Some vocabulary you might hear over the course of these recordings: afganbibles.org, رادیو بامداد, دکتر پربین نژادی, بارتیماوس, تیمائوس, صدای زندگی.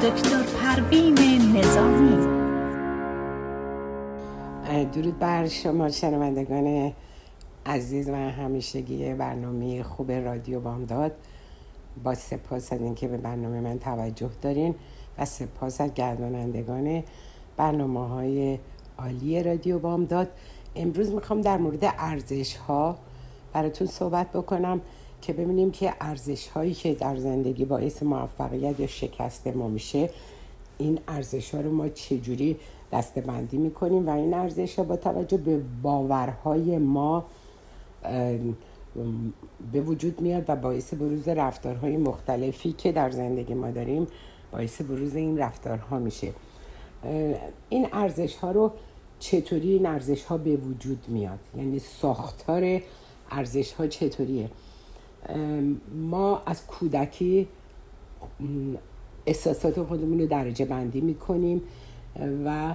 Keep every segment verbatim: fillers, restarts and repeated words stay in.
دکتر پربین نژادی. درود بر شما شنوندگان عزیز و همیشگی برنامه خوب رادیو بامداد. با سپاس از اینکه به برنامه من توجه دارین و سپاس از گردانندگان برنامه‌های عالی رادیو بامداد. امروز میخوام در مورد ارزش‌ها براتون صحبت بکنم که ببینیم که ارزش‌هایی که در زندگی باعث موفقیت یا شکست ما میشه، این ارزش‌ها رو ما چجوری دسته‌بندی می‌کنیم و این ارزش‌ها با توجه به باورهای ما به وجود میاد و باعث بروز رفتارهای مختلفی که در زندگی ما داریم باعث بروز این رفتارها میشه. این ارزش‌ها رو چطوری این ارزش‌ها به وجود میاد، یعنی ساختار ارزش‌ها چطوریه؟ ما از کودکی احساسات خودمون رو درجه بندی میکنیم و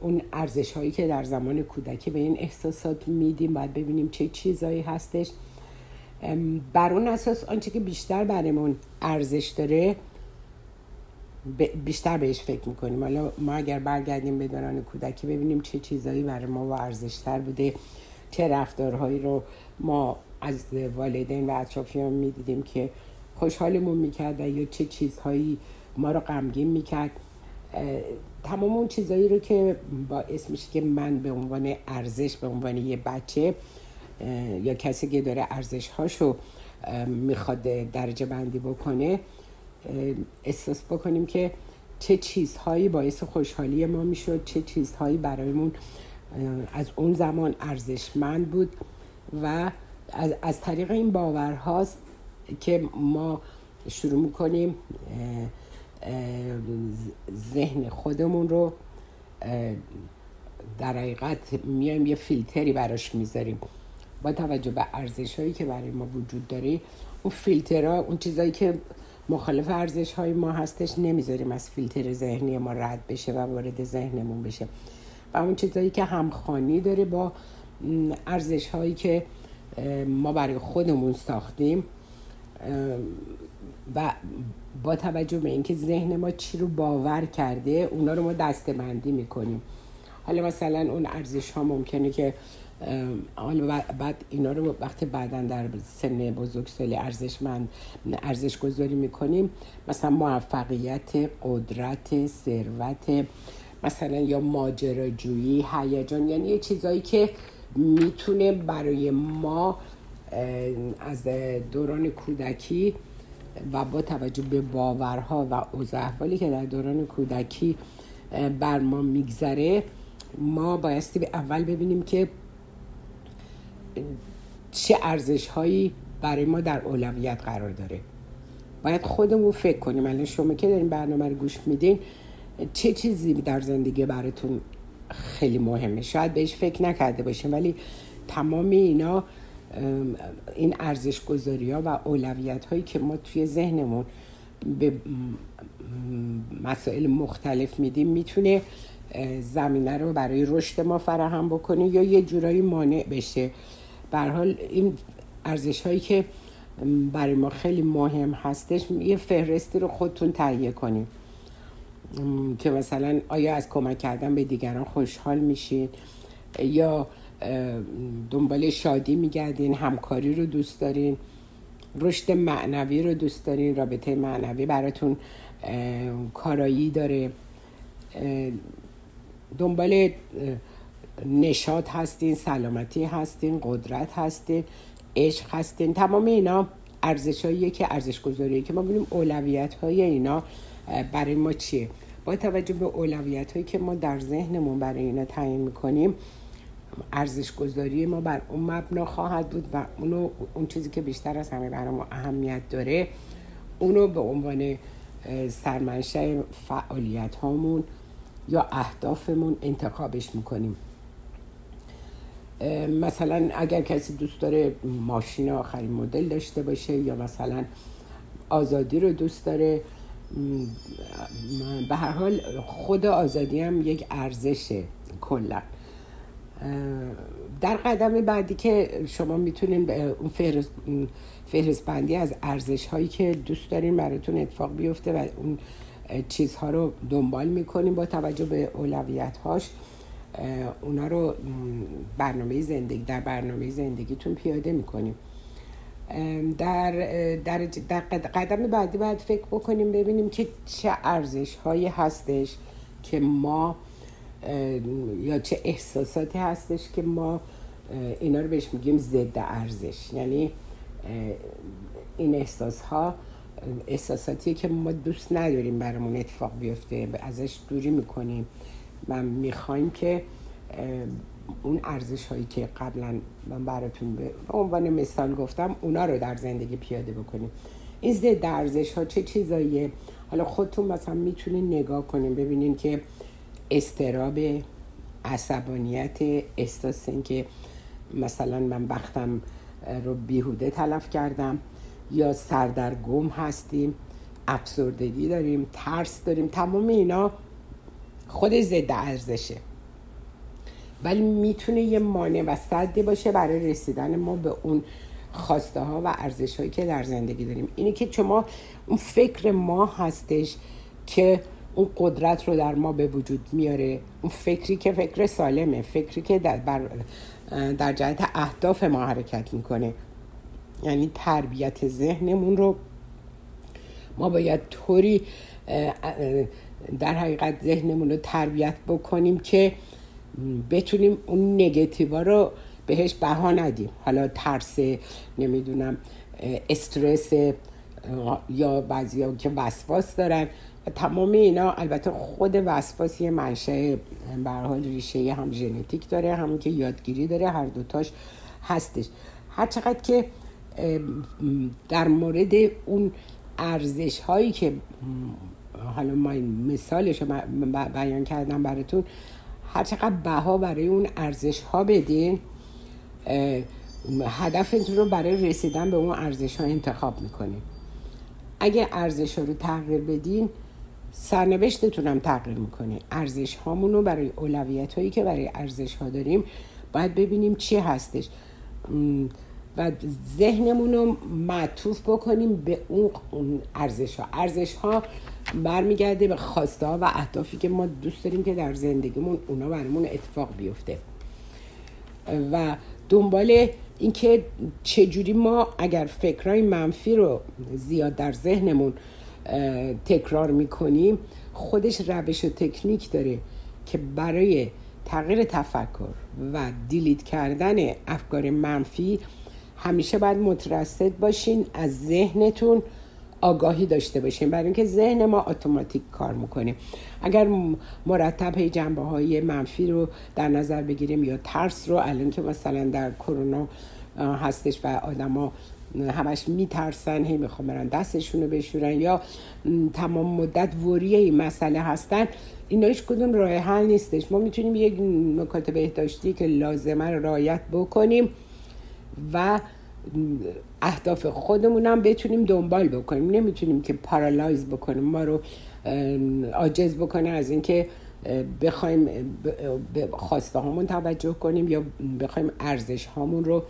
اون ارزش هایی که در زمان کودکی به این احساسات میدیم باید ببینیم چه چیزایی هستش. بر اون اساس آنچه که بیشتر برامون ارزش داره بیشتر بهش فکر میکنیم. حالا ما اگر برگردیم به دوران کودکی ببینیم چه چیزایی برای ما با ارزش تر بوده، چه رفتارهایی رو ما از والدین و اطرافیان میدیدیم که خوشحالمون میکرد و یا چه چیزهایی ما رو غمگین میکرد. تمام اون چیزهایی رو که باعث میشه که من به عنوان ارزش، به عنوان یه بچه یا کسی که داره ارزش هاشو میخواد درجه بندی بکنه احساس بکنیم که چه چیزهایی باعث خوشحالی ما میشد، چه چیزهایی برایمون از اون زمان ارزشمند بود و از, از طریق این باورهاست که ما شروع میکنیم ذهن خودمون رو در حقیقت میایم یه فیلتری براش میذاریم. با توجه به ارزش‌هایی که برای ما وجود داره اون فیلترها، اون چیزایی که مخالف ارزش‌های ما هستش نمیذاریم از فیلتر ذهنی ما رد بشه و وارد ذهنمون بشه و اون چیزایی که همخوانی داره با ارزش‌هایی که ما برای خودمون ساختیم و با توجه به اینکه ذهن ما چی رو باور کرده اونا رو ما دسته‌بندی میکنیم. حالا مثلا اون ارزش ها ممکنه که حالا بعد اینا رو وقتی بعداً در سن بزرگسالی ارزشمند ارزش گذاری میکنیم، مثلا موفقیت، قدرت، ثروت، مثلا یا ماجراجویی، هیجان، یعنی یه چیزایی که میتونه برای ما از دوران کودکی و با توجه به باورها و اوضاع احوالی که در دوران کودکی بر ما میگذره ما بایستی اول ببینیم که چه ارزش هایی برای ما در اولویت قرار داره. باید خودمون فکر کنیم. الان شما که دارین برنامه رو گوش میدین چه چیزی در زندگی براتون خیلی مهمه؟ شاید بهش فکر نکرده باشین ولی تمام اینا، این ارزش گذاری ها و اولویت هایی که ما توی ذهنمون به مسائل مختلف میدیم میتونه زمینه رو برای رشد ما فراهم بکنه یا یه جورایی مانع بشه. به هر حال این ارزش هایی که برای ما خیلی مهم هستش یه فهرستی رو خودتون تهیه کنید که مثلا آیا از کمک کردن به دیگران خوشحال میشین، یا دنبال شادی میگردین، همکاری رو دوست دارین، رشد معنوی رو دوست دارین، رابطه معنوی براتون کارایی داره، دنبال نشاط هستین، سلامتی هستین، قدرت هستین، عشق هستین. تمام اینا ارزش‌هاییه که ارزش گذاریه که ما ببینیم اولویت‌های اینا برای ما چیه. با توجه به اولویت‌هایی که ما در ذهنمون برای اینا تعیین می‌کنیم ارزش گذاری ما بر اون مبنا خواهد بود و اونو اون چیزی که بیشتر از همه برای ما اهمیت داره اونو به عنوان سرمنشأ فعالیت هامون یا اهدافمون انتخابش میکنیم. مثلا اگر کسی دوست داره ماشین آخرین مدل داشته باشه یا مثلا آزادی رو دوست داره، به هر حال خود آزادی هم یک ارزشه کلا. در قدم بعدی که شما میتونین اون فهرست فهرست بندی از ارزش هایی که دوست دارین براتون اتفاق بیفته و اون چیزها رو دنبال میکنیم با توجه به اولویت‌هاش، اونا رو برنامه زندگی در برنامه زندگیتون پیاده میکنیم. در, در, در قدم بعدی باید فکر بکنیم ببینیم که چه ارزش‌هایی هستش که ما یا چه احساساتی هستش که ما اینا رو بهش میگیم ضد ارزش، یعنی این احساس‌ها احساساتیه که ما دوست نداریم برامون اتفاق بیفته، ازش دوری میکنیم. من میخوایم که اون ارزش هایی که قبلا من براتون به عنوان مثال گفتم اونا رو در زندگی پیاده بکنیم. این ضد ارزش ها چه چیزاییه؟ حالا خودتون مثلا میتونین نگاه کنین ببینین که استراب، عصبانیت، احساس این که مثلا من وقتم رو بیهوده تلف کردم، یا سردرگم هستیم، افسردگی داریم، ترس داریم، تمام اینا خود ضد ارزشه، ولی میتونه یه مانع و سدی باشه برای رسیدن ما به اون خواسته ها و ارزش هایی که در زندگی داریم. اینه که شما اون فکر ما هستش که اون قدرت رو در ما به وجود میاره، اون فکری که فکر سالمه، فکری که در, بر در جهت اهداف ما حرکت میکنه. یعنی تربیت ذهنمون رو ما باید طوری در حقیقت ذهنمون رو تربیت بکنیم که بتونیم اون نگتیوا رو بهش بها ندیم. حالا ترس، نمیدونم استرس، یا بعضیا که وسواس دارن، تمام اینا. البته خود وسواس یه منشأ به هر حال ریشه هم ژنتیک داره، هم که یادگیری داره، هر دوتاش هستش. هر چقدر که در مورد اون ارزش هایی که حالا ما مثالش رو بیان کردم براتون، هر چقدر بها برای اون ارزش ها بدین، هدفتون رو برای رسیدن به اون ارزش ها انتخاب میکنین. اگه ارزش ها رو تغییر بدین، سرنوشتتون هم تغییر میکنه. ارزش هامون رو برای اولویت هایی که برای ارزش ها داریم باید ببینیم چی هستش و ذهنمون رو معطوف بکنیم به اون ارزش ها. ارزش ها برمیگرده به خواسته ها و اهدافی که ما دوست داریم که در زندگیمون اونا برامون اتفاق بیفته و دنبال این که چجوری ما اگر فکرای منفی رو زیاد در ذهنمون تکرار میکنیم، خودش روش و تکنیک داره که برای تغییر تفکر و دیلیت کردن افکار منفی همیشه باید مترصد باشین، از ذهنتون آگاهی داشته باشین، برای اینکه ذهن ما اتوماتیک کار میکنه. اگر مرتب هی جنبه های منفی رو در نظر بگیریم، یا ترس رو، الان که مثلا در کرونا هستش و آدما همش میترسن، هی میخوام برن دستشون رو بشورن، یا تمام مدت وریه این مسئله هستن، اینا هیچ کدوم راه حل نیستش. ما میتونیم یک نکات بهداشتی که لازمه رو رعایت بکنیم و اهداف خودمون هم بتونیم دنبال بکنیم. نمیتونیم که پارالایز بکنیم، ما رو عاجز بکنه از اینکه بخوایم به خواسته هامون توجه کنیم یا بخوایم ارزش هامون رو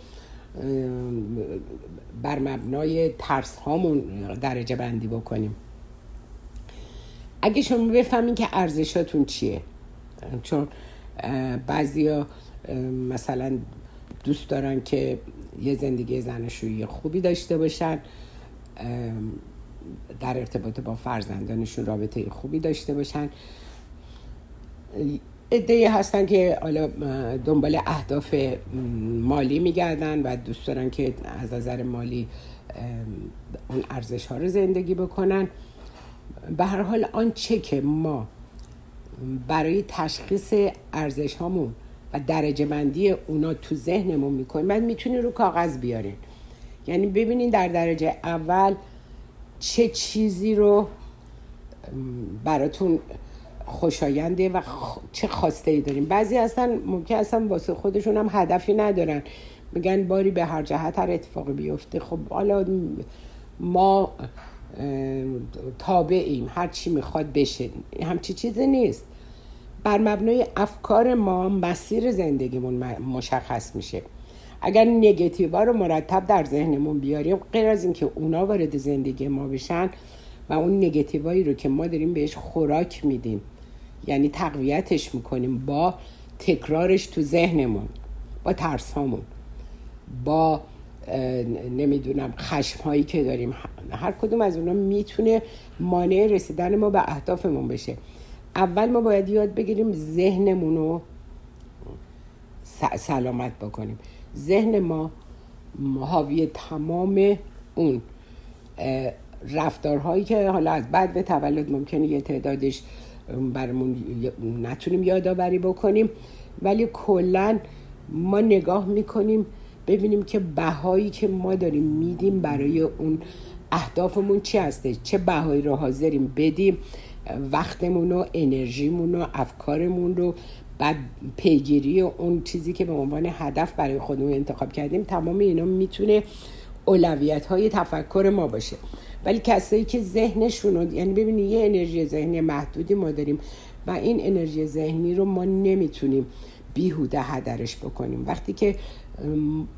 بر مبنای ترس هامون درجه بندی بکنیم. اگه شما بفهمین که ارزشاتون چیه، چون بعضیا مثلا دوست دارن که یه زندگی زناشویی خوبی داشته باشن، در ارتباط با فرزندانشون رابطه خوبی داشته باشن، عده‌ای هستن که حالا دنبال اهداف مالی میگردن و دوست دارن که از نظر مالی اون ارزش ها رو زندگی بکنن. به هر حال آنچه که ما برای تشخیص ارزش هامون و درجه بندی اونا تو ذهنمون میکنیم، بعد میتونین رو کاغذ بیارین. یعنی ببینین در درجه اول چه چیزی رو براتون خوشاینده و چه خواسته‌ای دارین. بعضی اصلا ممکن اصلا واسه خودشون هم هدفی ندارن، میگن باری به هر جهت هر اتفاقی بیفته، خب حالا ما تابعیم، هر چی میخواد بشه. همچی چیزی نیست. بر مبنای افکار ما مسیر زندگیمون مشخص میشه. اگر نگتیوها رو مرتب در ذهنمون بیاریم، غیر از اینکه اونا وارد زندگی ما بشن، و اون نگتیوایی رو که ما داریم بهش خوراک میدیم، یعنی تقویتش میکنیم با تکرارش تو ذهنمون، با ترسامون، با نمیدونم خشمهایی که داریم، هر کدوم از اونا میتونه مانع رسیدن ما به اهدافمون بشه. اول ما باید یاد بگیریم ذهنمون رو سلامت بکنیم. ذهن ما حاوی تمام اون رفتارهایی که حالا از بعد به تولد ممکنه یه تعدادش برمون نتونیم یادآوری بکنیم، ولی کلن ما نگاه میکنیم ببینیم که بهایی که ما داریم میدیم برای اون اهدافمون چی هسته، چه بهایی رو حاضریم بدیم، وقتمون و انرژیمون و افکارمون رو، بعد پیگیری اون چیزی که به عنوان هدف برای خودمون انتخاب کردیم. تمام اینا میتونه اولویت‌های تفکر ما باشه. ولی کسایی که ذهنشون، یعنی ببینید یه انرژی ذهنی محدودی ما داریم و این انرژی ذهنی رو ما نمیتونیم بیهوده هدرش بکنیم. وقتی که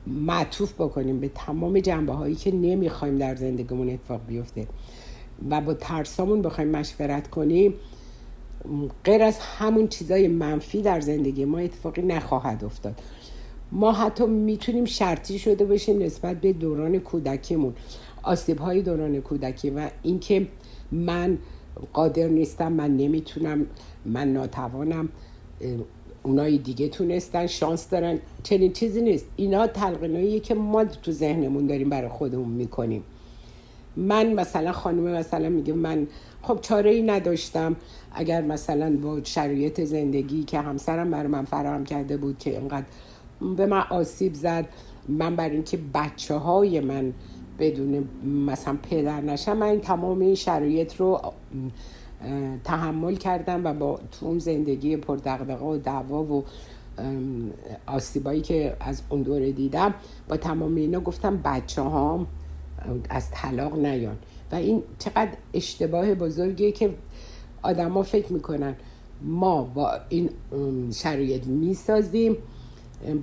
معطوف بکنیم به تمام جنبه‌هایی که نمیخوایم در زندگیمون اتفاق بیفته و با ترسامون بخوایم مشورت کنیم، غیر از همون چیزای منفی در زندگی ما اتفاقی نخواهد افتاد. ما حتی میتونیم شرطی شده بشیم نسبت به دوران کودکیمون، آسیب‌های دوران کودکی و اینکه من قادر نیستم، من نمیتونم، من ناتوانم، اونای دیگه تونستن، شانس دارن. چنین چیزی نیست. اینا تلقیناییه که ما تو ذهنمون داریم برای خودمون میکنیم. من مثلا خانم مثلا میگه من خب چاره‌ای نداشتم، اگر مثلا با شرایط زندگی که همسرم برای من فراهم کرده بود که اینقدر به من آسیب زد، من برای اینکه بچه‌های من بدون مثلا پدر نشن، من تمام این شرایط رو تحمل کردم و با تو اون زندگی پردغدغه و دعوا و آسیبایی که از اون دوره دیدم، با تمام اینا گفتم بچه‌هام از طلاق نیان. و این چقدر اشتباه بزرگیه که آدما فکر میکنن ما با این شرایط میسازیم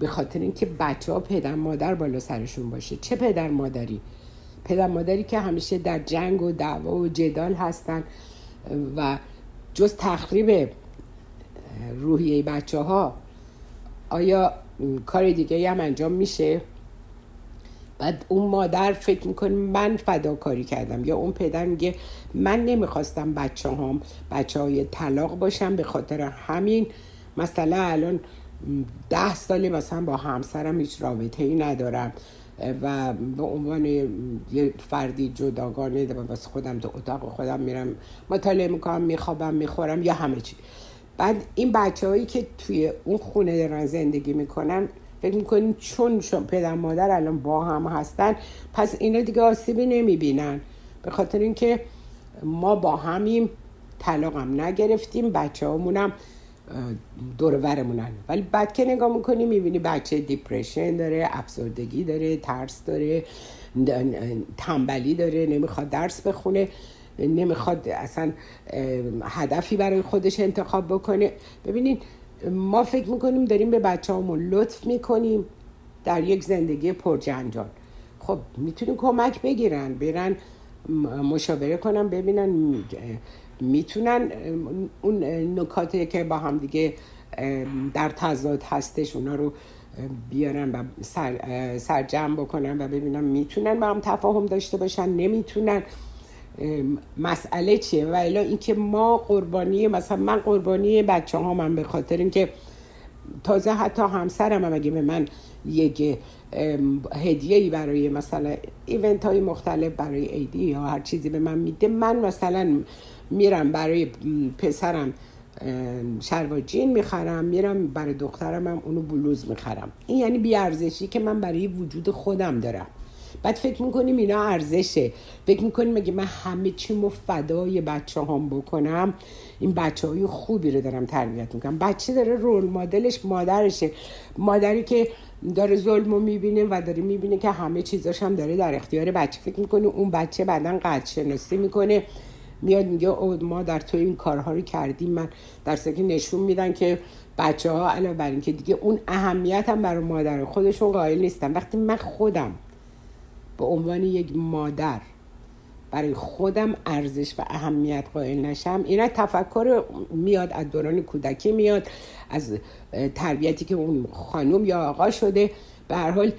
به خاطر اینکه بچه‌ها پدر مادر بالا سرشون باشه. چه پدر مادری؟ پدر مادری که همیشه در جنگ و دعوا و جدال هستن و جز تخریب روحیه بچه‌ها آیا کار دیگه‌ای هم انجام میشه؟ بعد اون مادر فکر میکنه من فداکاری کردم، یا اون پدر میگه من نمیخواستم بچه هم بچه های طلاق باشم، به خاطر همین مثلا الان ده ساله مثلا با همسرم هیچ رابطه ای ندارم و به عنوان یه فردی جداگانه واسه خودم تو اتاق خودم میرم مطالعه میکنم، میخوابم، میخورم، یا همه چی. بعد این بچه هایی که توی اون خونه دارن زندگی میکنن فکر میکنین چون پدر مادر الان با هم هستن پس اینا دیگه آسیبی نمیبینن، به خاطر اینکه ما با همیم، طلاق هم نگرفتیم، بچه همون هم دور و برمونن. ولی بعد که نگاه میکنی میبینی بچه دیپرشن داره، افسردگی داره، ترس داره، تنبلی داره، نمیخواد درس بخونه، نمیخواد اصلا هدفی برای خودش انتخاب بکنه. ببینین ما فکر میکنیم داریم به بچه‌هامون لطف میکنیم در یک زندگی پرجنجال. خب میتونیم کمک بگیرن، برن مشاوره کنن، ببینن میتونن اون نکاتی که با هم دیگه در تضاد هستش اونا رو بیارن و سر سرجم بکنن و ببینن میتونن با هم تفاهم داشته باشن، نمیتونن مسئله چیه. و الا اینکه ما قربانی، مثلا من قربانی بچه ها من، به خاطر اینکه تازه حتی همسرم هم اگه به من یک هدیه‌ای برای مثلا ایونت های مختلف برای عیدی یا هر چیزی به من میده، من مثلا میرم برای پسرم شلوار جین میخرم، میرم برای دخترم هم اونو بلوز میخرم. این یعنی بی‌ارزشی که من برای وجود خودم دارم. بعد فکر میکنیم اینا ارزشه، فکر میکنیم اگه من همه چیمو فدای بچه هم بکنم این بچه های خوبی رو دارم تربیت میکنم. بچه داره رول مدلش مادرشه، مادری که داره ظلمو میبینه و داره میبینه که همه چیزاش هم داره در اختیار بچه. فکر میکنه اون بچه بعدن قدرشناسی میکنه، میاد میگه او ما در تو این کارها رو کردیم. من در سکی نشون میدن که بچه ها علاوه بر این که دیگه اون اهمیت هم برای مادر خودشون قائل نیستن. وقتی من خودم به عنوان یک مادر برای خودم ارزش و اهمیت قائل نشم. اینا تفکر میاد از دوران کودکی، میاد از تربیتی که اون خانم یا آقا شده. به هر حال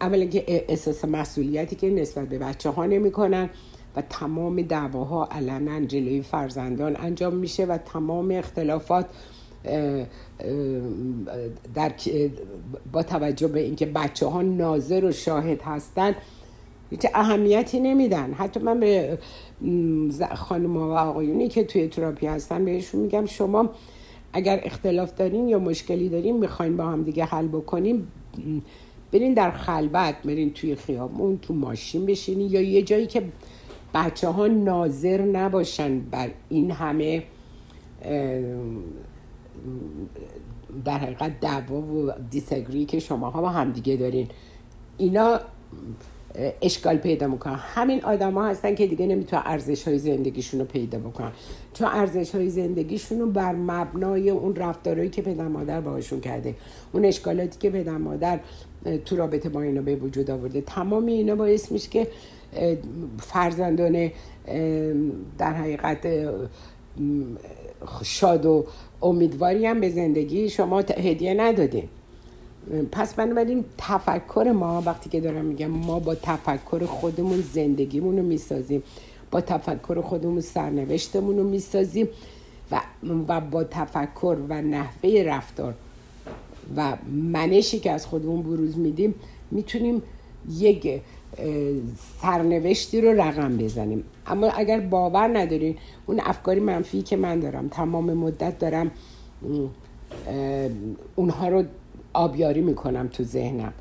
اولا که احساس مسئولیتی که نسبت به بچه ها نمی کنن و تمام دعواها علنا جلوی فرزندان انجام میشه و تمام اختلافات در با توجه به اینکه بچه ها ناظر و شاهد هستن هیچ اهمیتی نمیدن. حتی من به خانم‌ها و آقایونی که توی تراپی هستن بهشون میگم شما اگر اختلاف دارین یا مشکلی دارین میخواین با هم دیگه حل بکنیم، برین در خلوت، برین توی خیابون، تو ماشین بشینین یا یه جایی که بچه ها ناظر نباشن بر این همه در حقیقت دعوا و دیسگری که شماها با همدیگه دارین. اینا اشکال پیدا میکنن. همین آدم ها هستن که دیگه نمیتونن ارزش های زندگیشون رو پیدا بکنن، چون ارزش های زندگیشون رو بر مبنای اون رفتارهایی که پدر مادر باهاشون کرده، اون اشکالاتی که پدر مادر تو رابطه با اینا به وجود آورده، تمام اینا باعث میشه که فرزندان در حقیقت شاد و امیدواری هم به زندگی شما هدیه ندادین. پس بنابراین تفکر ما، وقتی که دارم میگم ما با تفکر خودمون زندگیمون رو میسازیم، با تفکر خودمون سرنوشتمون رو میسازیم و, و با تفکر و نحوه رفتار و منشی که از خودمون بروز میدیم میتونیم یک سرنوشتی رو رقم بزنیم. اما اگر باور ندارین اون افکاری منفی که من دارم تمام مدت دارم اونها رو آبیاری میکنم تو ذهنم،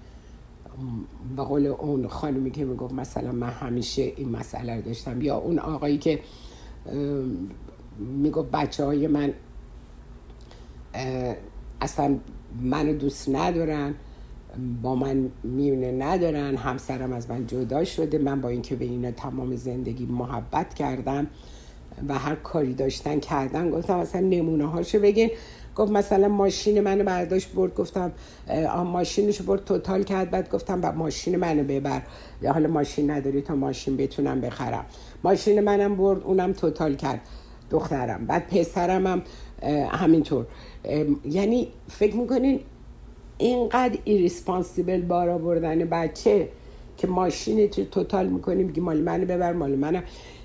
به قول اون خانمی که میگفت مثلا من همیشه این مسئله رو داشتم، یا اون آقایی که میگفت بچه های من اصلا منو دوست ندارن، با من میونه ندارن، همسرم از من جدا شده، من با اینکه به اینا تمام زندگی محبت کردم و هر کاری داشتن کردن. گفتم مثلا نمونه هاشو بگین. گفت مثلا ماشین منو برداشت برد. گفتم ماشینشو برد توتال کرد. بعد گفتم بعد ماشین منو ببر، یا حالا ماشین نداری تا ماشین بتونم بخرم. ماشین منم برد، اونم توتال کرد دخترم. بعد پسرم هم همینطور. یعنی فکر میکنین اینقدر ایریسپانسیبل بار آوردن بچه که ماشین تو توتال میکنی میگی مال منو ببر مال منم،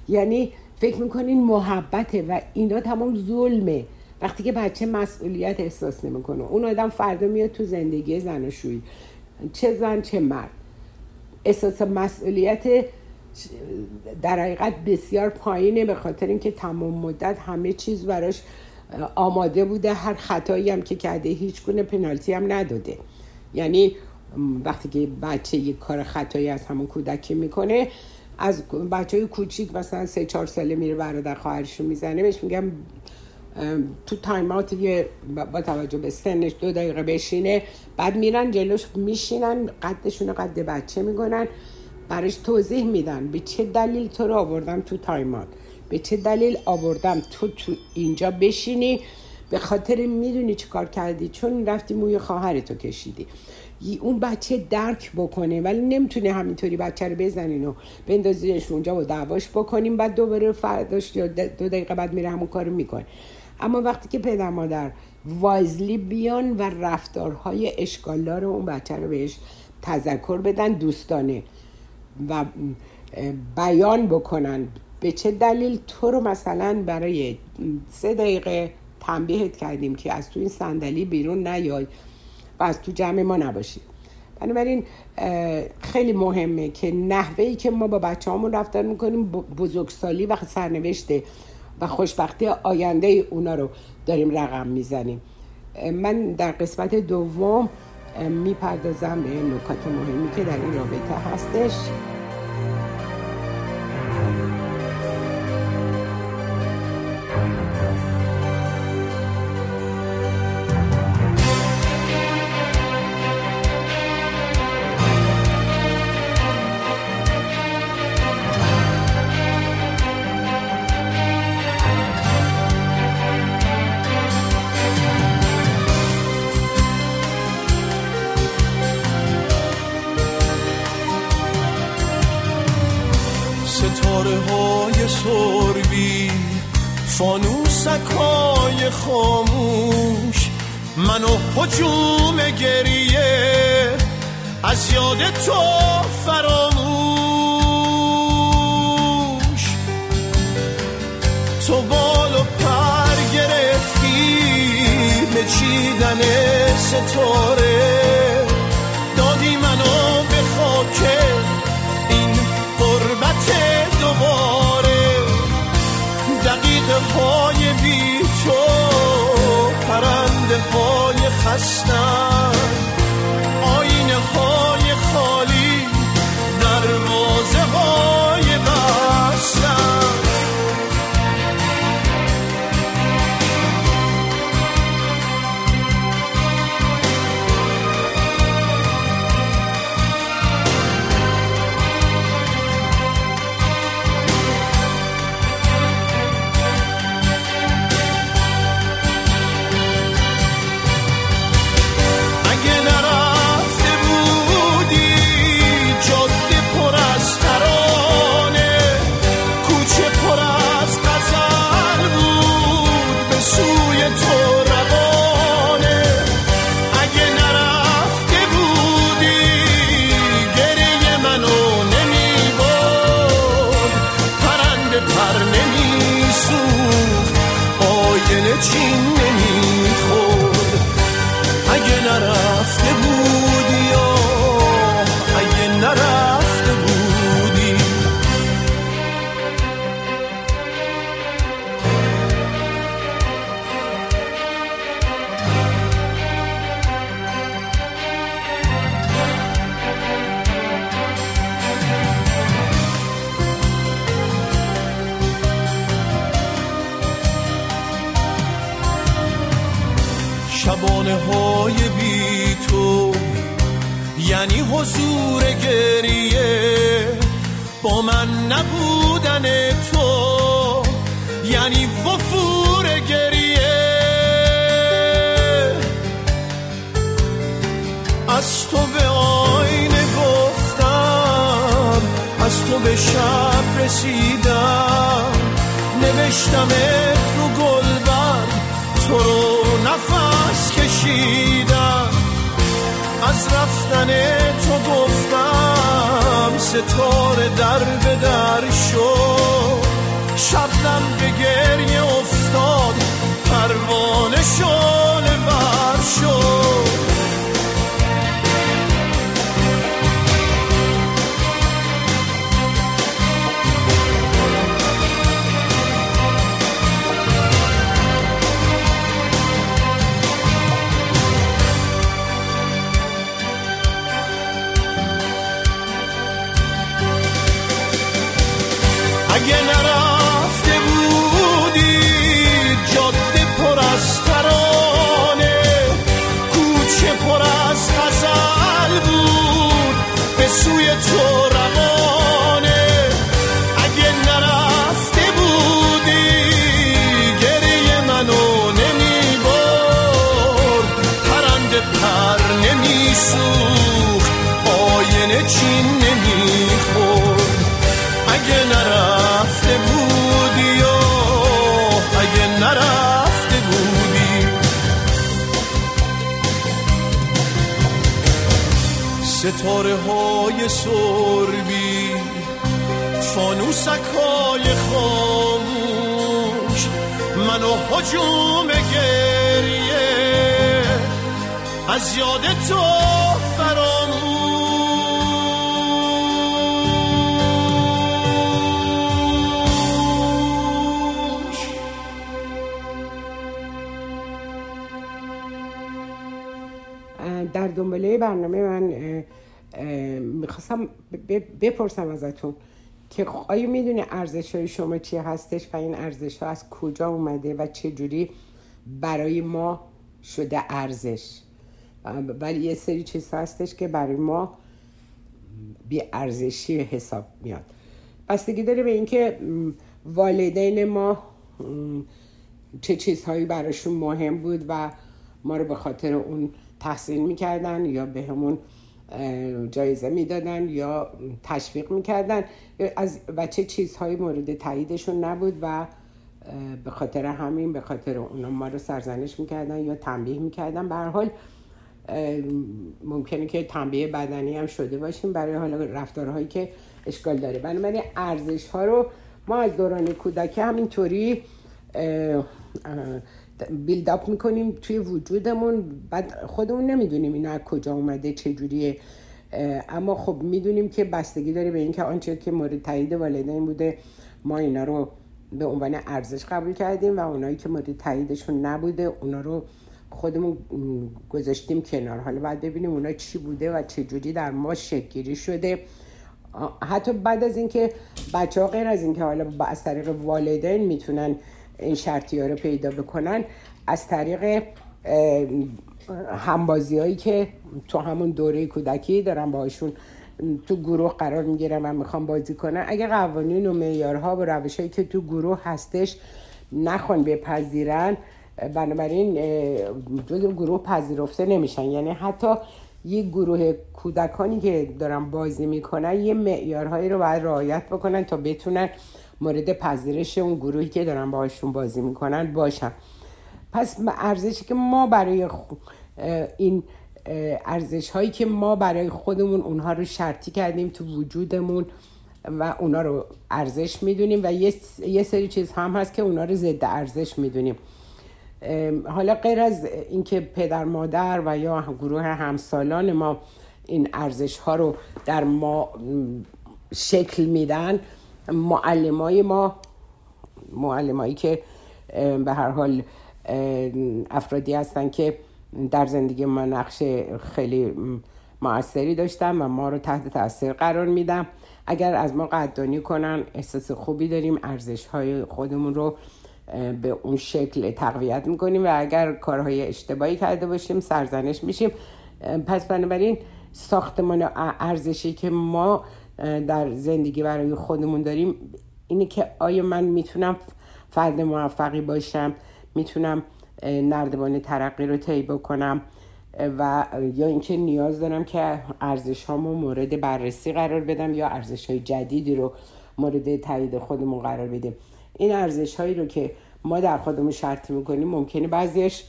یعنی فکر میکنین محبته و اینا تمام ظلمه. وقتی که بچه مسئولیت احساس نمیکنه، اون آدم فردا میاد تو زندگی زناشویی، چه زن چه مرد، احساس مسئولیت در حقیقت بسیار پایینه، به خاطر اینکه تمام مدت همه چیز براش آماده بوده، هر خطایی هم که کرده هیچ گونه پنالتی هم نداده. یعنی وقتی که بچه یک کار خطایی از همون کودکی میکنه، از بچهای کوچیک مثلا سه چهار ساله میره برادر خواهرشو میزنه، بهش میگم تو تایم اوت یه با توجه به سنش دو دقیقه بشینه، بعد میرن جلوش میشینن، قدشونو قد بچه میکنن، براش توضیح میدن به چه دلیل تو رو آوردم تو تایم اوت، به چه دلیل آوردم تو تو اینجا بشینی، به خاطر میدونی چی کار کردی، چون رفتی موی خواهرتو کشیدی. اون بچه درک بکنه، ولی نمیتونی همینطوری بچه رو بزنین و بندازیش اونجا و دعواش بکنیم، بعد دوباره فرداش یا دو دقیقه بعد میره همون کارو میکنه. اما وقتی که پدر مادر وایزلی بیان و رفتارهای اشکالدار اون بچه رو بهش تذکر بدن، دوستانه و بیان بکنن به چه دلیل تو رو مثلا برای سه دقیقه تنبیهت کردیم که از تو این صندلی بیرون نیای و از تو جمع ما نباشی. بنابراین خیلی مهمه که نحوهی که ما با بچه هامون رفتار میکنیم بزرگسالی و سرنوشته و خوشبختی آینده اونا رو داریم رقم میزنیم. من در قسمت دوم میپردازم به نکات مهمی که در این رابطه هستش. ستاره های سربی، فانوسک های خاموش، من و هجوم گریه از یاد تو فراموش. تو بال و پر گرفتی به چیدن ستاره، دادی منو به خاک این قربت دوباره. دقیقه های بی تو پرنده های خستن، آینه های خالی، دروازه های بستن. شبانه های بی تو یعنی حضور گریه، با من نبودن تو یعنی وفور گریه. از تو به آینه گفتم، از تو به شب رسیدم، نوشتمت رو گلبرگ، تو رو نفس کشیدم. از رفتن تو گفتم ستاره در به در شد، شبنم به گریه افتاد، پروانه شعله ور شد. اگه نرفته بودی جاده پر از ترانه، کوچه پر از غزل بود به سوی تو روانه. اگه نرفته بودی گریه منو نمی برد، پرنده پر نمی سوخت، آینه چین نمی خورد. اگه نرفته بودی و اگه نرفته بودی، ستاره های سربی، فانوسک های خاموش، منو هجوم گریه از یاد تو فراموش. در دنباله برنامه من میخواستم بپرسم ازتون که آیا میدونه ارزش های شما چی هستش و این ارزش ها از کجا اومده و چه جوری برای ما شده ارزش؟ ولی یه سری چیز هستش که برای ما بی ارزشی حساب میاد. بستگی داره به اینکه والدین ما چه چیزهایی براشون مهم بود و ما رو به خاطر اون تحسین میکردن یا به همون جایزه میدادن یا تشویق میکردن از و چه چیزهای مورد تاییدشون نبود و به خاطر همین به خاطر اونا ما رو سرزنش میکردن یا تنبیه میکردن. به هر حال ممکنه که تنبیه بدنی هم شده باشیم برای حالا رفتارهایی که اشکال داره. بنابراین ارزش ها رو ما از دوران کودکی همینطوری بیلداپ میکنیم توی وجودمون، بعد خودمون نمیدونیم اینا از کجا اومده چجوریه، اما خب میدونیم که بستگی داره به اینکه آنچه که مورد تایید والدین بوده ما اینا رو به عنوان ارزش قبول کردیم و اونایی که مورد تاییدشون نبوده اونا رو خودمون گذاشتیم کنار. حالا بعد ببینیم اونا چی بوده و چجوری در ما شکل گیری شده. حتی بعد از اینکه بچه‌ها غیر از اینکه حالا با از طریق والدین میتونن این شرطی‌ها رو پیدا بکنن، از طریق همبازی‌هایی که تو همون دوره کودکی دارن باهاشون تو گروه قرار میگیرن و میخوان بازی کنن، اگه قوانین و معیارها و روش‌هایی که تو گروه هستش نخوان بپذیرن، بنابراین جزو گروه پذیرفته نمیشن. یعنی حتی یه گروه کودکانی که دارن بازی میکنن یه معیارهایی رو باید رعایت بکنن تا بتونن مورد پذیرش اون گروهی که دارن باهاشون بازی میکنن باشن. پس ارزشی که ما برای این ارزش هایی که ما برای خودمون اونها رو شرطی کردیم تو وجودمون و اونها رو ارزش میدونیم و یه سری چیز هم هست که اونها رو ضد ارزش میدونیم. حالا غیر از اینکه پدر مادر و یا گروه همسالان ما این ارزش ها رو در ما شکل میدن، معلمای ما، معلمایی که به هر حال افرادی هستن که در زندگی ما نقش خیلی موثری داشتن و ما رو تحت تاثیر قرار میدن، اگر از ما قدردانی کنن احساس خوبی داریم، ارزش های خودمون رو به اون شکل تقویت میکنیم و اگر کارهای اشتباهی کرده باشیم سرزنش میشیم. پس بنابراین ساختمان ارزشی که ما در زندگی برای خودمون داریم اینه که آیا من میتونم فرد موفقی باشم، میتونم نردبان ترقی رو طی بکنم و یا اینکه نیاز دارم که ارزش هامو مورد بررسی قرار بدم یا ارزش های جدیدی رو مورد تایید خودمون قرار بدیم. این ارزش هایی رو که ما در خودمون شرط میکنیم ممکنه بعضیش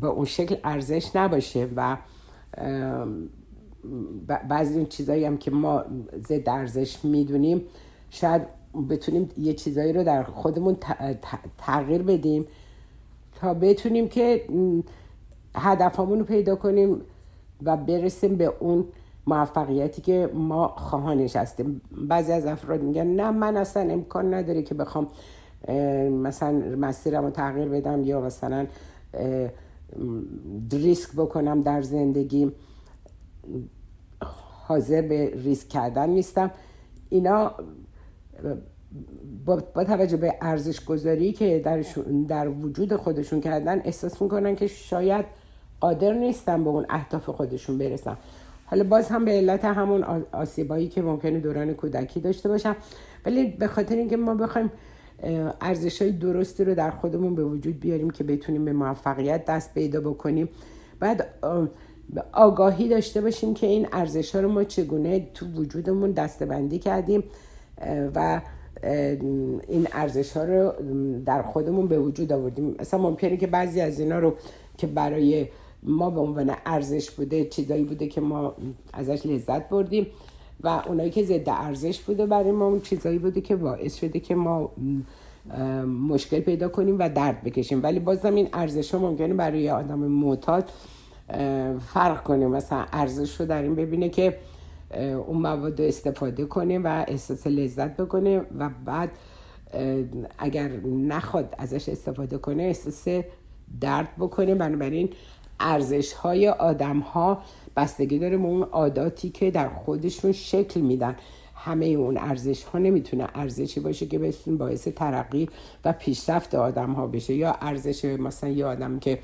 به اون شکل ارزش نباشه و بعضی اون چیزایی هم که ما ضد ارزش میدونیم شاید بتونیم یه چیزایی رو در خودمون تغییر بدیم تا بتونیم که هدفمون رو پیدا کنیم و برسیم به اون موفقیتی که ما خواهانش هستیم. بعضی از افراد میگن نه من اصلا امکان نداره که بخوام مثلا مسیرم رو تغییر بدم یا مثلا ریسک بکنم در زندگیم، حاضر به ریسک کردن نیستم. اینا با توجه به ارزش گذاری که در, در وجود خودشون کردن احساس میکنن که شاید قادر نیستم به اون اهداف خودشون برسم. حالا باز هم به علت همون آسیبایی که ممکنه دوران کودکی داشته باشم، ولی به خاطر اینکه ما بخوایم ارزش‌های درستی رو در خودمون به وجود بیاریم که بتونیم به موفقیت دست پیدا بکنیم، بعد آگاهی داشته باشیم که این ارزش‌ها رو ما چگونه تو وجودمون دسته‌بندی کردیم و این ارزش‌ها رو در خودمون به وجود آوردیم. مثلا ممکنه که بعضی از اینا رو که برای ما به عنوان ارزش بوده چیزایی بوده که ما ازش لذت بردیم و اونایی که ضد ارزش بوده برای ما اون چیزایی بوده که باعث شده که ما مشکل پیدا کنیم و درد بکشیم. ولی بازم این ارزش‌ها ممکنه برای آدم معتاد فرق کنه. مثلا ارزش رو در این ببینه که اون مواد رو استفاده کنه و احساس لذت بکنه و بعد اگر نخواد ازش استفاده کنه احساس درد بکنه. بنابراین ارزش های آدم ها بستگی داره به اون عاداتی که در خودشون شکل میدن. همه اون ارزش ها نمیتونه ارزشی باشه که بهشون باعث ترقی و پیشرفت آدم ها بشه. یا ارزش مثلا یه آدم که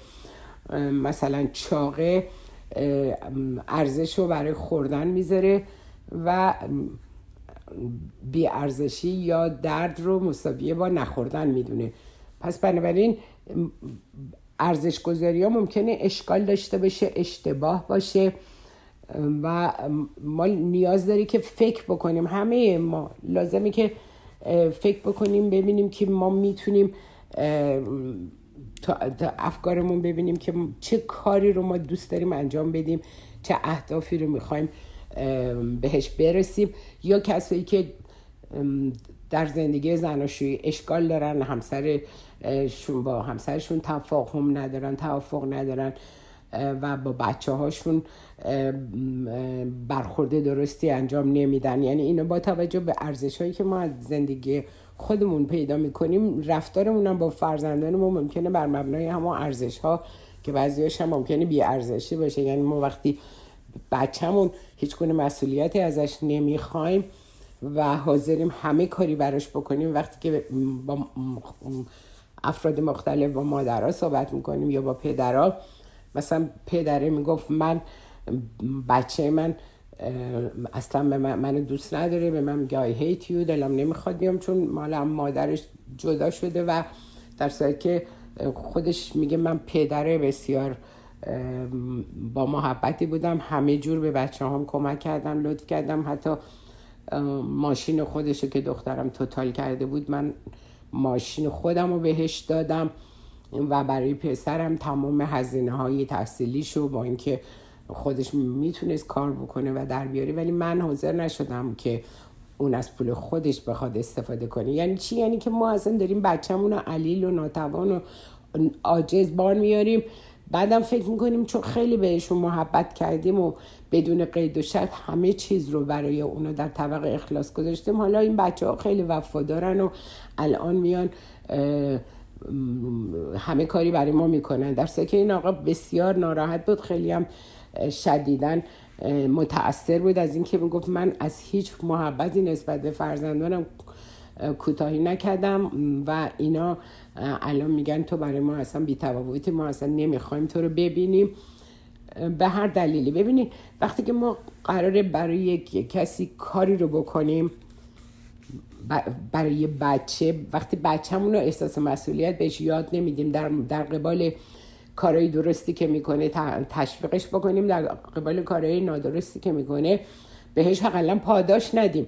مثلا چاقه ارزش رو برای خوردن میذاره و بی ارزشی یا درد رو مساویه با نخوردن میدونه. پس بنابراین ارزش گذاری ها ممکنه اشکال داشته باشه، اشتباه باشه و ما نیاز داری که فکر بکنیم، همه ما لازمه که فکر بکنیم، ببینیم که ما میتونیم تا افکارمون ببینیم که چه کاری رو ما دوست داریم انجام بدیم، چه اهدافی رو میخوایم بهش برسیم. یا کسایی که در زندگی زناشویی اشکال دارن، همسرشون با همسرشون تفاهم ندارن، توافق ندارن و با بچه هاشون برخورد درستی انجام نمیدن، یعنی اینو با توجه به ارزش هایی که ما از زندگی خودمون پیدا میکنیم، رفتارمون هم با فرزندانمون ممکنه بر مبنای همون ارزش ها که بعضی‌هاش هم ممکنه بی ارزشی باشه. یعنی ما وقتی بچه‌مون هیچگونه مسئولیتی ازش نمیخوایم و حاضریم همه کاری براش بکنیم، وقتی که با افراد مختلف با مادرها صحبت میکنیم یا با پدرها، مثلا پدره میگفت من بچه من اصلا به من منو دوست نداره، به من میگه I hate you، دلم نمیخواد بیام، چون مال مادرش جدا شده، و در صورتی که خودش میگه من پدره بسیار با محبتی بودم، همه جور به بچه هم کمک کردم، لطف کردم، حتی ماشین خودشو که دخترم توتال کرده بود من ماشین خودم رو بهش دادم و برای پسرم تمام هزینه های تحصیلیشو، با اینکه خودش میتونست کار بکنه و در بیاره، ولی من حاضر نشدم که اون از پول خودش بخواد استفاده کنه. یعنی چی؟ یعنی که ما اصلا داریم بچه‌مون رو علیل و ناتوان و عاجز بان میاریم، بعدم فکر میکنیم چون خیلی بهشون محبت کردیم و بدون قید و شرط همه چیز رو برای اونا در طبق اخلاص گذاشتیم، حالا این بچه ها خیلی وفادارن و الان میان همه کاری برای ما میکنن، در صورتی که این آقا بسیار ناراحت بود، خیلی هم شدیداً متأثر بود از این که میگفت من از هیچ محبتی نسبت به فرزندانم کوتاهی نکردم و اینا الان میگن تو برای ما اصلا بی‌تفاوتی، ما اصلا نمیخوایم تو رو ببینیم به هر دلیلی. ببینید وقتی که ما قراره برای یک کسی کاری رو بکنیم، برای بچه، وقتی بچه‌مون رو احساس مسئولیت بهش یاد نمیدیم، در در قبال کارهای درستی که میکنه تشویقش بکنیم، در قبال کارهای نادرستی که میکنه بهش حداقل پاداش ندیم،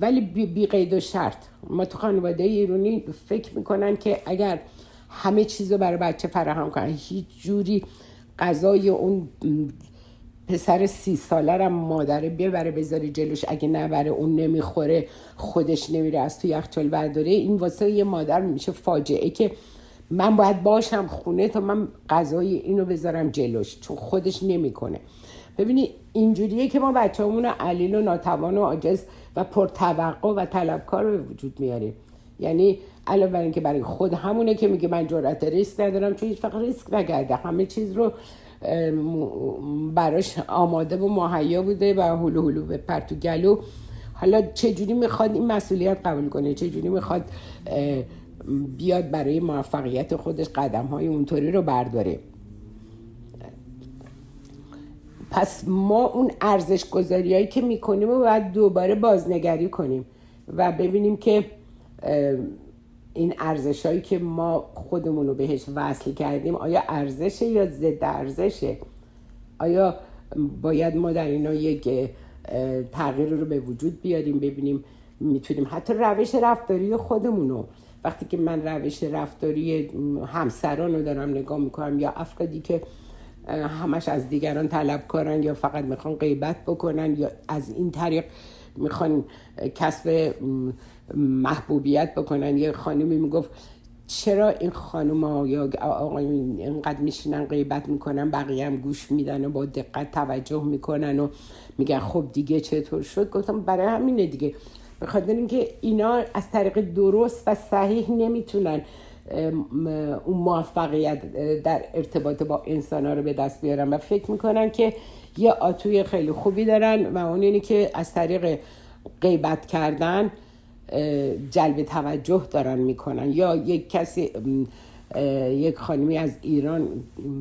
ولی بی قید و شرط. ما تو خانواده ایرانی فکر میکنن که اگر همه چیزو برای بچه فراهم کنن، هیچ جوری غذای اون پسر سی ساله رو مادره ببره بذاره جلوش، اگه نبره اون نمیخوره، خودش نمیره از تو یخچال برداره، این واسه یه مادر میشه فاجعه که من باید باشم خونه تا من غذای اینو بذارم جلوش چون خودش نمیکنه. ببینی اینجوریه که ما بچه‌مون رو علیل و ناتوان و عاجز و پرتوقع و طلبکار به وجود میاریم. یعنی علاوه بر اینکه برای خود همونه که میگه من جرأت ریسک ندارم چون هیچ وقت ریسک نکرده، همه چیز رو براش آماده و مهیا بوده و هلو هلو به پرتو گلو، حالا چجوری میخواد این مسئولیت قبول کنه، چجوری میخواد بیاد برای موفقیت خودش قدم های اونطوری رو برداره. پس ما اون ارزش گذاری هایی که میکنیم و باید دوباره بازنگری کنیم و ببینیم که این ارزش هایی که ما خودمون رو بهش وصل کردیم آیا ارزشه یا ضد ارزشه، آیا باید ما در اینا یک تغییر رو به وجود بیاریم، ببینیم میتونیم حتی روش رفتاری خودمون رو. وقتی که من روش رفتاری همسران رو دارم نگاه میکنم یا افرادی که همش از دیگران طلبکارن یا فقط میخوان غیبت بکنن یا از این طریق میخوان کسب محبوبیت بکنن، یه خانمی میگفت چرا این خانوما یا آقایون اینقدر میشینن غیبت میکنن، بقیه هم گوش میدن و با دقت توجه میکنن و میگن خب دیگه چطور شد. گفتم برای همینه دیگه، به خاطر اینکه اینا از طریق درست و صحیح نمیتونن اون موفقیت در ارتباط با انسان‌ها رو به دست بیارن و فکر میکنن که یه آتوی خیلی خوبی دارن و اون اینه که از طریق غیبت کردن جلب توجه دارن میکنن. یا یک کسی، یک خانمی از ایران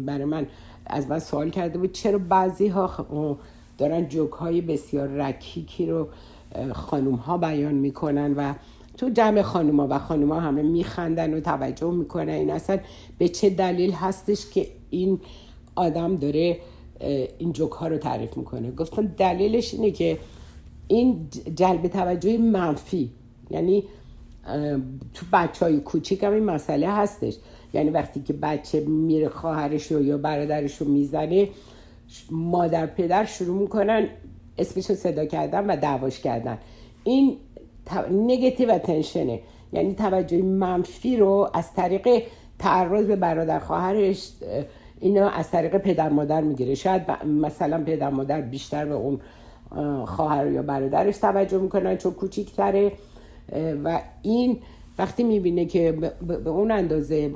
برای من از من سوال کرده بود چرا بعضی ها دارن جوک های بسیار رکیکی رو خانوم ها بیان میکنن و تو جمع خانوما و خانوما همه میخندن و توجه میکنن، این اصلا به چه دلیل هستش که این آدم داره این جوک ها رو تعریف میکنه. گفتم دلیلش اینه که این جلب توجه منفی، یعنی تو بچهای کوچیک هم این مسئله هستش، یعنی وقتی که بچه میره خواهرش رو یا برادرش رو میزنه، مادر پدر شروع میکنن اسمش رو صدا کردن و دعواش کردن. این نگتیو اتنشنه، یعنی توجه منفی رو از طریق تعرض به برادر خواهرش اینا از طریق پدر مادر میگیره. شاید مثلا پدر مادر بیشتر به اون خواهر یا برادرش توجه میکنن چون کوچیک‌تره، و این وقتی میبینه که به اون اندازه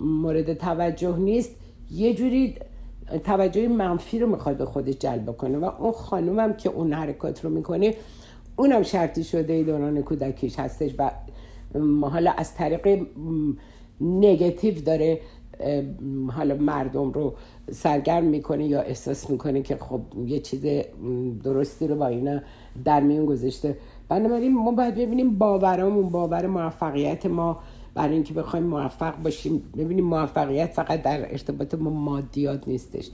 مورد توجه نیست، یه جوری توجه منفی رو میخواد به خودش جلب کنه. و اون خانومم که اون حرکات رو میکنه، اونم شرطی شده دوران کودکیش هستش و حالا از طریق نگتیو داره حالا مردم رو سرگرم میکنه یا احساس میکنه که خب یه چیز درستی رو با اینا در میون گذاشته. بنابراین ما باید ببینیم باورامون، باور موفقیت ما، برای اینکه بخوایم موفق باشیم. ببینیم موفقیت فقط در ارتباط با مادیات نیستش.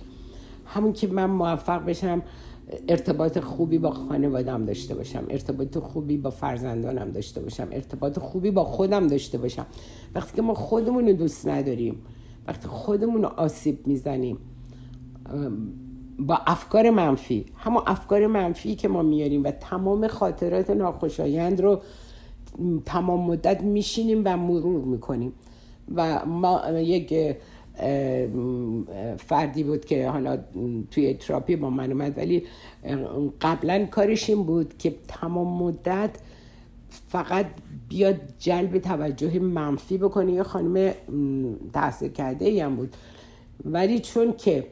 همون که من موفق بشم ارتباط خوبی با خانواده‌ام داشته باشم، ارتباط خوبی با فرزندانم داشته باشم، ارتباط خوبی با خودم داشته باشم. وقتی که ما خودمون رو دوست نداریم، وقتی خودمون رو آسیب میزنیم با افکار منفی، همون افکار منفی که ما میاریم و تمام خاطرات ناخوشایند رو تمام مدت میشینیم و مرور میکنیم. و ما یک فردی بود که حالا توی تراپی با من اومد، ولی قبلا کارش این بود که تمام مدت فقط بیاد جلب توجه منفی بکنه. یه خانم تحصیل کرده ای هم بود، ولی چون که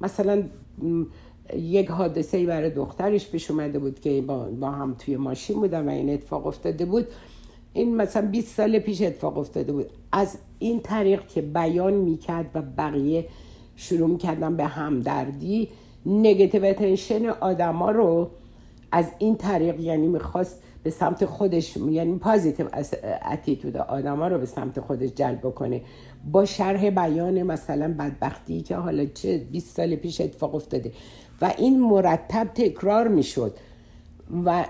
مثلا یک حادثه ای برای دخترش پیش اومده بود که با هم توی ماشین بودن و این اتفاق افتاده بود، این مثلا بیست سال پیش اتفاق افتاده بود. از این طریق که بیان میکرد و بقیه شروع میکردن به همدردی، نگتیو اتنشن آدم ها رو از این طریق، یعنی میخواست به سمت خودش، یعنی پازیتیو اتیتود آدم ها رو به سمت خودش جلب کنه با شرح بیان مثلا بدبختی که حالا چه بیست سال پیش اتفاق افتاده. و این مرتب تکرار میشد و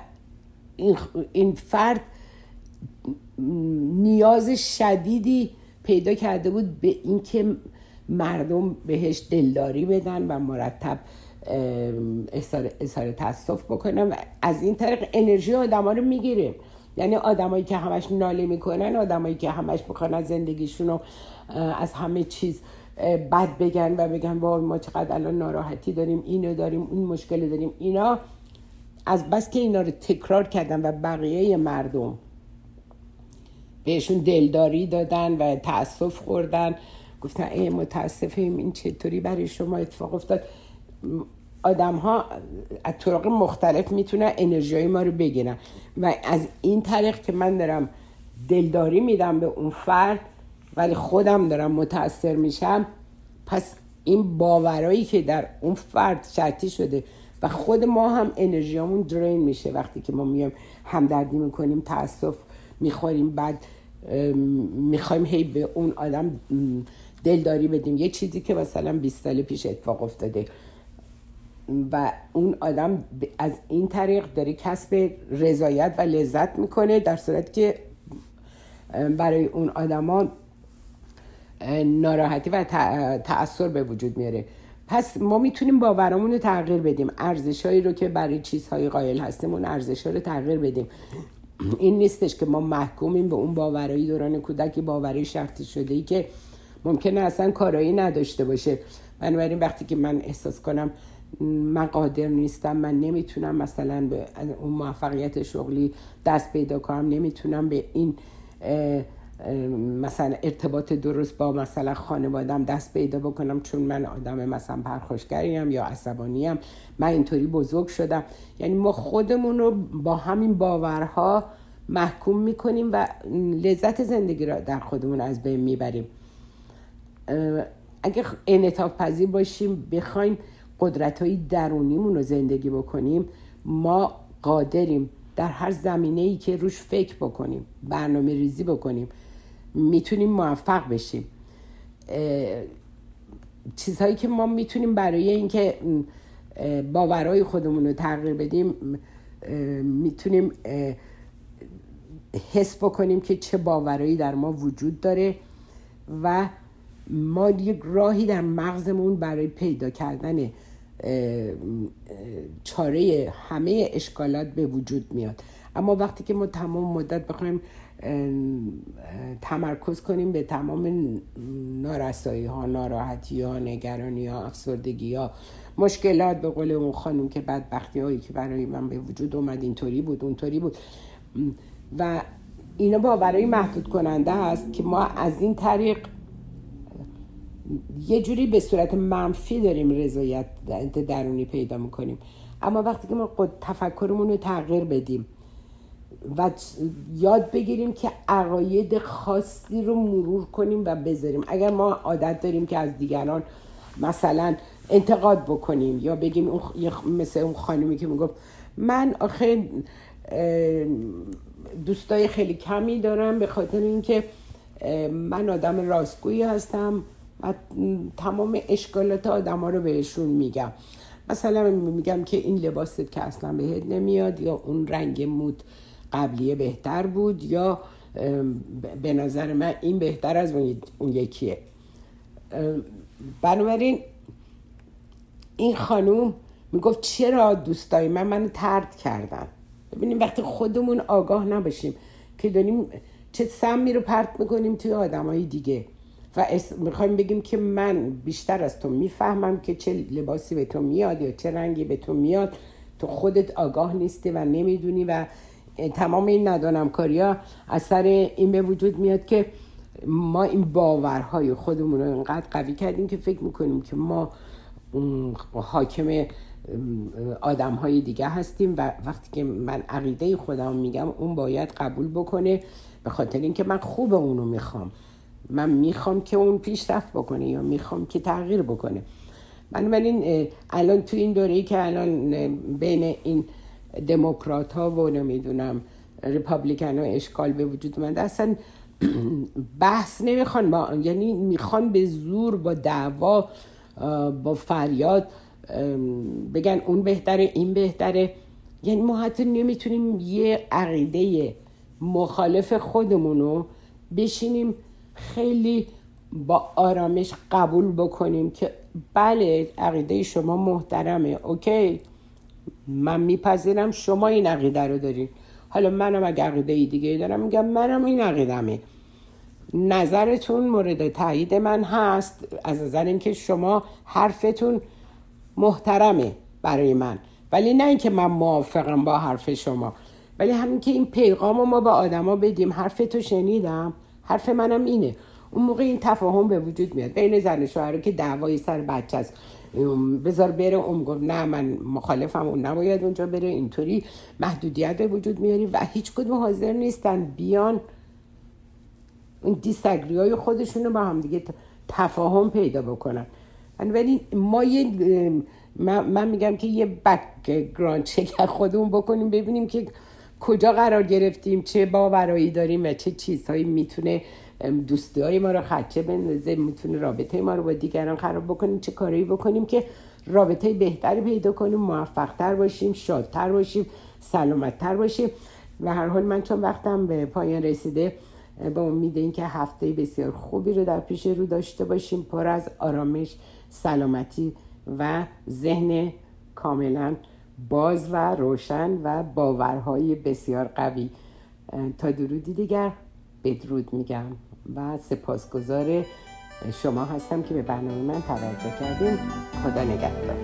این فرد نیاز شدیدی پیدا کرده بود به اینکه مردم بهش دلداری بدن و مرتب اظهار تأسف بکنن و از این طریق انرژی آدما رو میگیره. یعنی آدمایی که همش ناله میکنن، آدمایی که همش میخوان از زندگیشون و از همه چیز بد بگن و بگن وای ما چقدر الان ناراحتی داریم، اینو داریم، اون مشکل داریم، اینا از بس که اینا رو تکرار کردن و بقیه مردم بهشون دلداری دادن و تأسف خوردن، گفتن ای متاسفیم این چطوری برای شما اتفاق افتاد. آدم ها از طرق مختلف میتونن انرژی ما رو بگیرن و از این طریق که من دارم دلداری میدم به اون فرد ولی خودم دارم متاثر میشم، پس این باورایی که در اون فرد شرطی شده و خود ما هم انرژیمون درین میشه. وقتی که ما میام همدردی میکنیم، تأسف میخوریم، بعد میخوایم هی به اون آدم دلداری بدیم، یه چیزی که مثلا بیست سال پیش اتفاق افتاده و اون آدم از این طریق داره کسب رضایت و لذت میکنه، در صورتی که برای اون آدما ناراحتی و تأثیر به وجود میاره. پس ما میتونیم باورامون رو تغییر بدیم، ارزشایی رو که برای چیزهای قائل هستیم اون ارزشا رو تغییر بدیم. این نیستش که ما محکومیم به اون باورایی دوران کودکی، باورایی شرطی شده‌ای که ممکنه اصلا کارایی نداشته باشه. بنابراین وقتی که من احساس کنم من قادر نیستم، من نمیتونم مثلا به اون موفقیت شغلی دست پیدا کنم، نمیتونم به این مثلا ارتباط درست با مثلا خانوادم دست پیدا بکنم چون من آدم مثلا پرخاشگریم یا عصبانیم، من اینطوری بزرگ شدم، یعنی ما خودمون رو با همین باورها محکوم میکنیم و لذت زندگی رو در خودمون از بین میبریم. اگه انعطاف پذیر باشیم، بخوایم قدرت‌های درونیمون رو زندگی بکنیم، ما قادریم در هر زمینه‌ای که روش فکر بکنیم، برنامه ریزی بکنیم، میتونیم موفق بشیم. چیزهایی که ما میتونیم برای اینکه باورهای خودمون رو تغییر بدیم میتونیم حس بکنیم که چه باورایی در ما وجود داره و ما یک راهی در مغزمون برای پیدا کردن چاره همه اشکالات به وجود میاد. اما وقتی که ما تمام مدت بخوایم تمرکز کنیم به تمام نارسایی ها، ناراحتی ها، نگرانی ها، افسردگی ها، مشکلات، به قول اون خانم که بدبختی هایی که برای من به وجود اومد اینطوری بود اونطوری بود و اینا باورهای محدود کننده هست که ما از این طریق یه جوری به صورت منفی داریم رضایت درونی پیدا میکنیم. اما وقتی که ما تفکرمون رو تغییر بدیم و یاد بگیریم که عقاید خاصی رو مرور کنیم و بذاریم، اگر ما عادت داریم که از دیگران مثلا انتقاد بکنیم یا بگیم اون خ... مثل اون خانمی که میگفت من آخه دوستای خیلی کمی دارم به خاطر اینکه من آدم راستگویی هستم و تمام اشکالات آدم ها رو بهشون میگم، مثلا میگم که این لباست که اصلا بهت نمیاد یا اون رنگ مود قبلیه بهتر بود یا به نظر من این بهتر از اون یکیه. بنابراین این خانوم میگفت چرا دوستای من منو طرد کردن؟ ببینیم وقتی خودمون آگاه نباشیم که داریم چه سمی رو پرت میکنیم توی آدمای دیگه و میخوایم بگیم که من بیشتر از تو میفهمم که چه لباسی به تو میاد یا چه رنگی به تو میاد، تو خودت آگاه نیستی و نمیدونی و تمام این ندانمکاری ها اثر این به وجود میاد که ما این باورهای خودمون رو اینقدر قوی کردیم که فکر میکنیم که ما حاکم آدمهای دیگه هستیم و وقتی که من عقیده خودم میگم اون باید قبول بکنه به خاطر اینکه من خوب اونو میخوام، من میخوام که اون پیشرفت بکنه یا میخوام که تغییر بکنه. من این الان تو این دوره‌ای که الان بین این دموکرات ها و نمیدونم ریپابلیکن ها اشکال به وجود اومده، اصلا بحث نمیخوان با، یعنی میخوان به زور با دعوا با فریاد بگن اون بهتره این بهتره. یعنی ما حتی نمیتونیم یه عقیده مخالف خودمونو بشینیم خیلی با آرامش قبول بکنیم که بله عقیده شما محترمه، اوکی من میپذیرم شما این عقیده رو دارین، حالا منم اگه عقیده دیگه دارم میگم منم این عقیدمه، نظرتون مورد تایید من هست از نظر اینکه شما حرفتون محترمه برای من، ولی نه اینکه من موافقم با حرف شما، ولی همین که این پیغام رو ما با آدما بدیم حرف تو شنیدم حرف منم اینه، اون موقع این تفاهم به وجود میاد. بین زن و شوهر که دعوای سر بچه است، بذار بره، اون گفت نه من مخالفم اون نباید اونجا بره، اینطوری محدودیت به وجود میاری و هیچ کدوم حاضر نیستن بیان اون دیساگری های خودشونو با هم دیگه تفاهم پیدا بکنن. ولی ما یه من, من میگم که یه بک‌گراند چک خودمون بکنیم ببینیم که کجا قرار گرفتیم، چه باورایی داریم و چه چیزهایی میتونه دوستی های ما رو خدشه بندازه، میتونه رابطه ما رو با دیگران خراب بکنیم، چه کاری بکنیم که رابطه بهتری پیدا کنیم، موفق‌تر باشیم، شادتر باشیم، سلامت‌تر باشیم. و هر حال من چون وقتم به پایان رسیده با امید اینکه هفته بسیار خوبی رو در پیش رو داشته باشیم پر از آرامش، سلامتی و ذهن کاملا باز و روشن و باورهای بسیار قوی. تا درودی دیگر بدرود میگم و سپاسگزار شما هستم که به برنامه من توجه کردین. خدا نگهدار.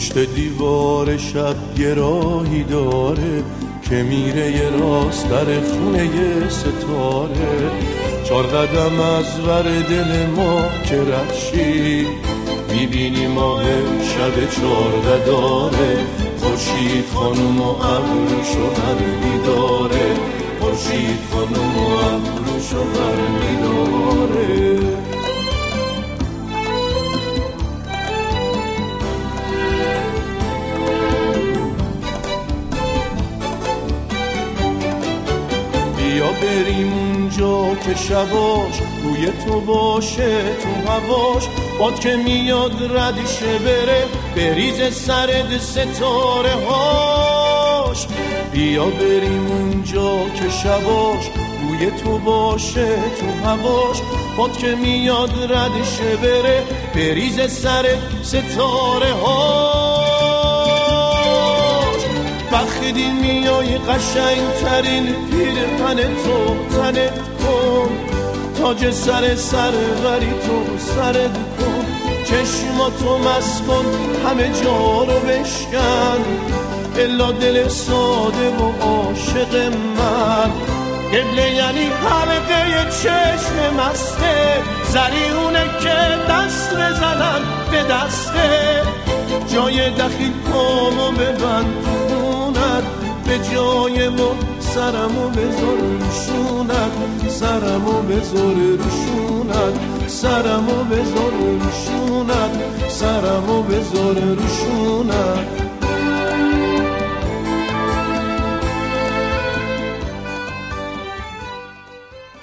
پشت دیوار شب گراهی داره که میره یه راست در خونه یه ستاره. چار قدم از ور دل ما که رد شی میبینی ماه شب چارده داره. خورشید خانم و ابرو شوهر میداره، خورشید خانم و ابرو شوهر میداره. بریم اونجا که شباش روی تو باشه تو هواش، باد که میاد ردیشه بره بریز سرد ستاره هاش. بیا بریم اونجا که شباش روی تو باشه تو هواش، باد که میاد ردیشه بره بریز سرد ستاره هاش. وقتی میای قشنگ ترین پیر پن تو تنت کن، تاج سر سر غری تو سرد کن، چشماتو مست کن همه جا رو بشکن، الا دل ساده و عاشق من. قبله یعنی حلقه چشم مسته، زریونه که دست بزنم به دسته، جای دخیل پامو ببند به جای ما سرمو بذار روشونت، سرمو بذار روشونت، سرمو بذار روشونت، سرمو بذار روشونت.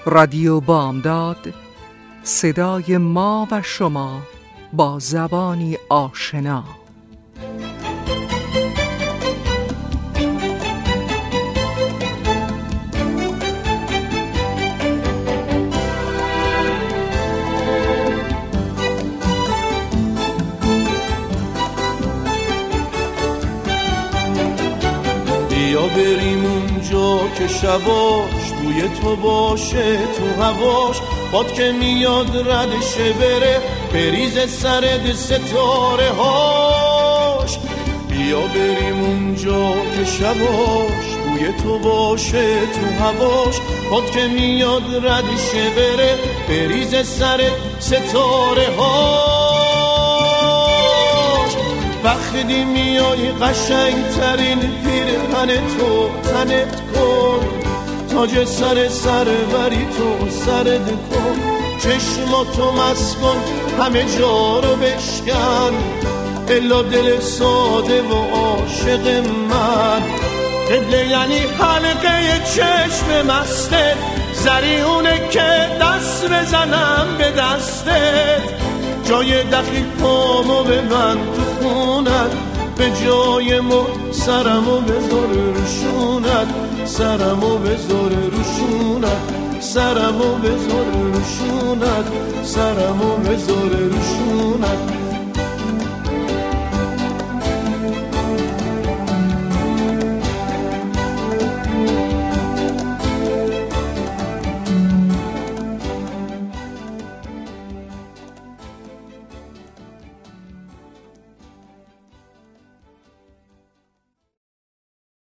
رادیو بامداد، صدای ما و شما با زبانی آشنا. بریم اونجا که شباش روی تو باشه تو هواش، باد که میاد ردشه بره بریز سرد ستاره هاش. بیا بریم اونجا که شباش روی تو باشه تو هواش، باد که میاد ردشه بره بریز سرد ستاره هاش. وقتی میای قشنگ ترین پیرهن تو تنت کن، تاج سر سروری تو سرد کن، چشماتو مست کن همه جا رو بشکن، الا دل ساده و عاشق من. قبله یعنی حلقه چشم مسته، زریونه که دست بزنم به دستت، جای دخیل پامو به من تو خونت، به جای ما سرمو بذار روشونت، سرمو بذار روشونت، سرمو بذار روشونت، سرمو بذار روشونت،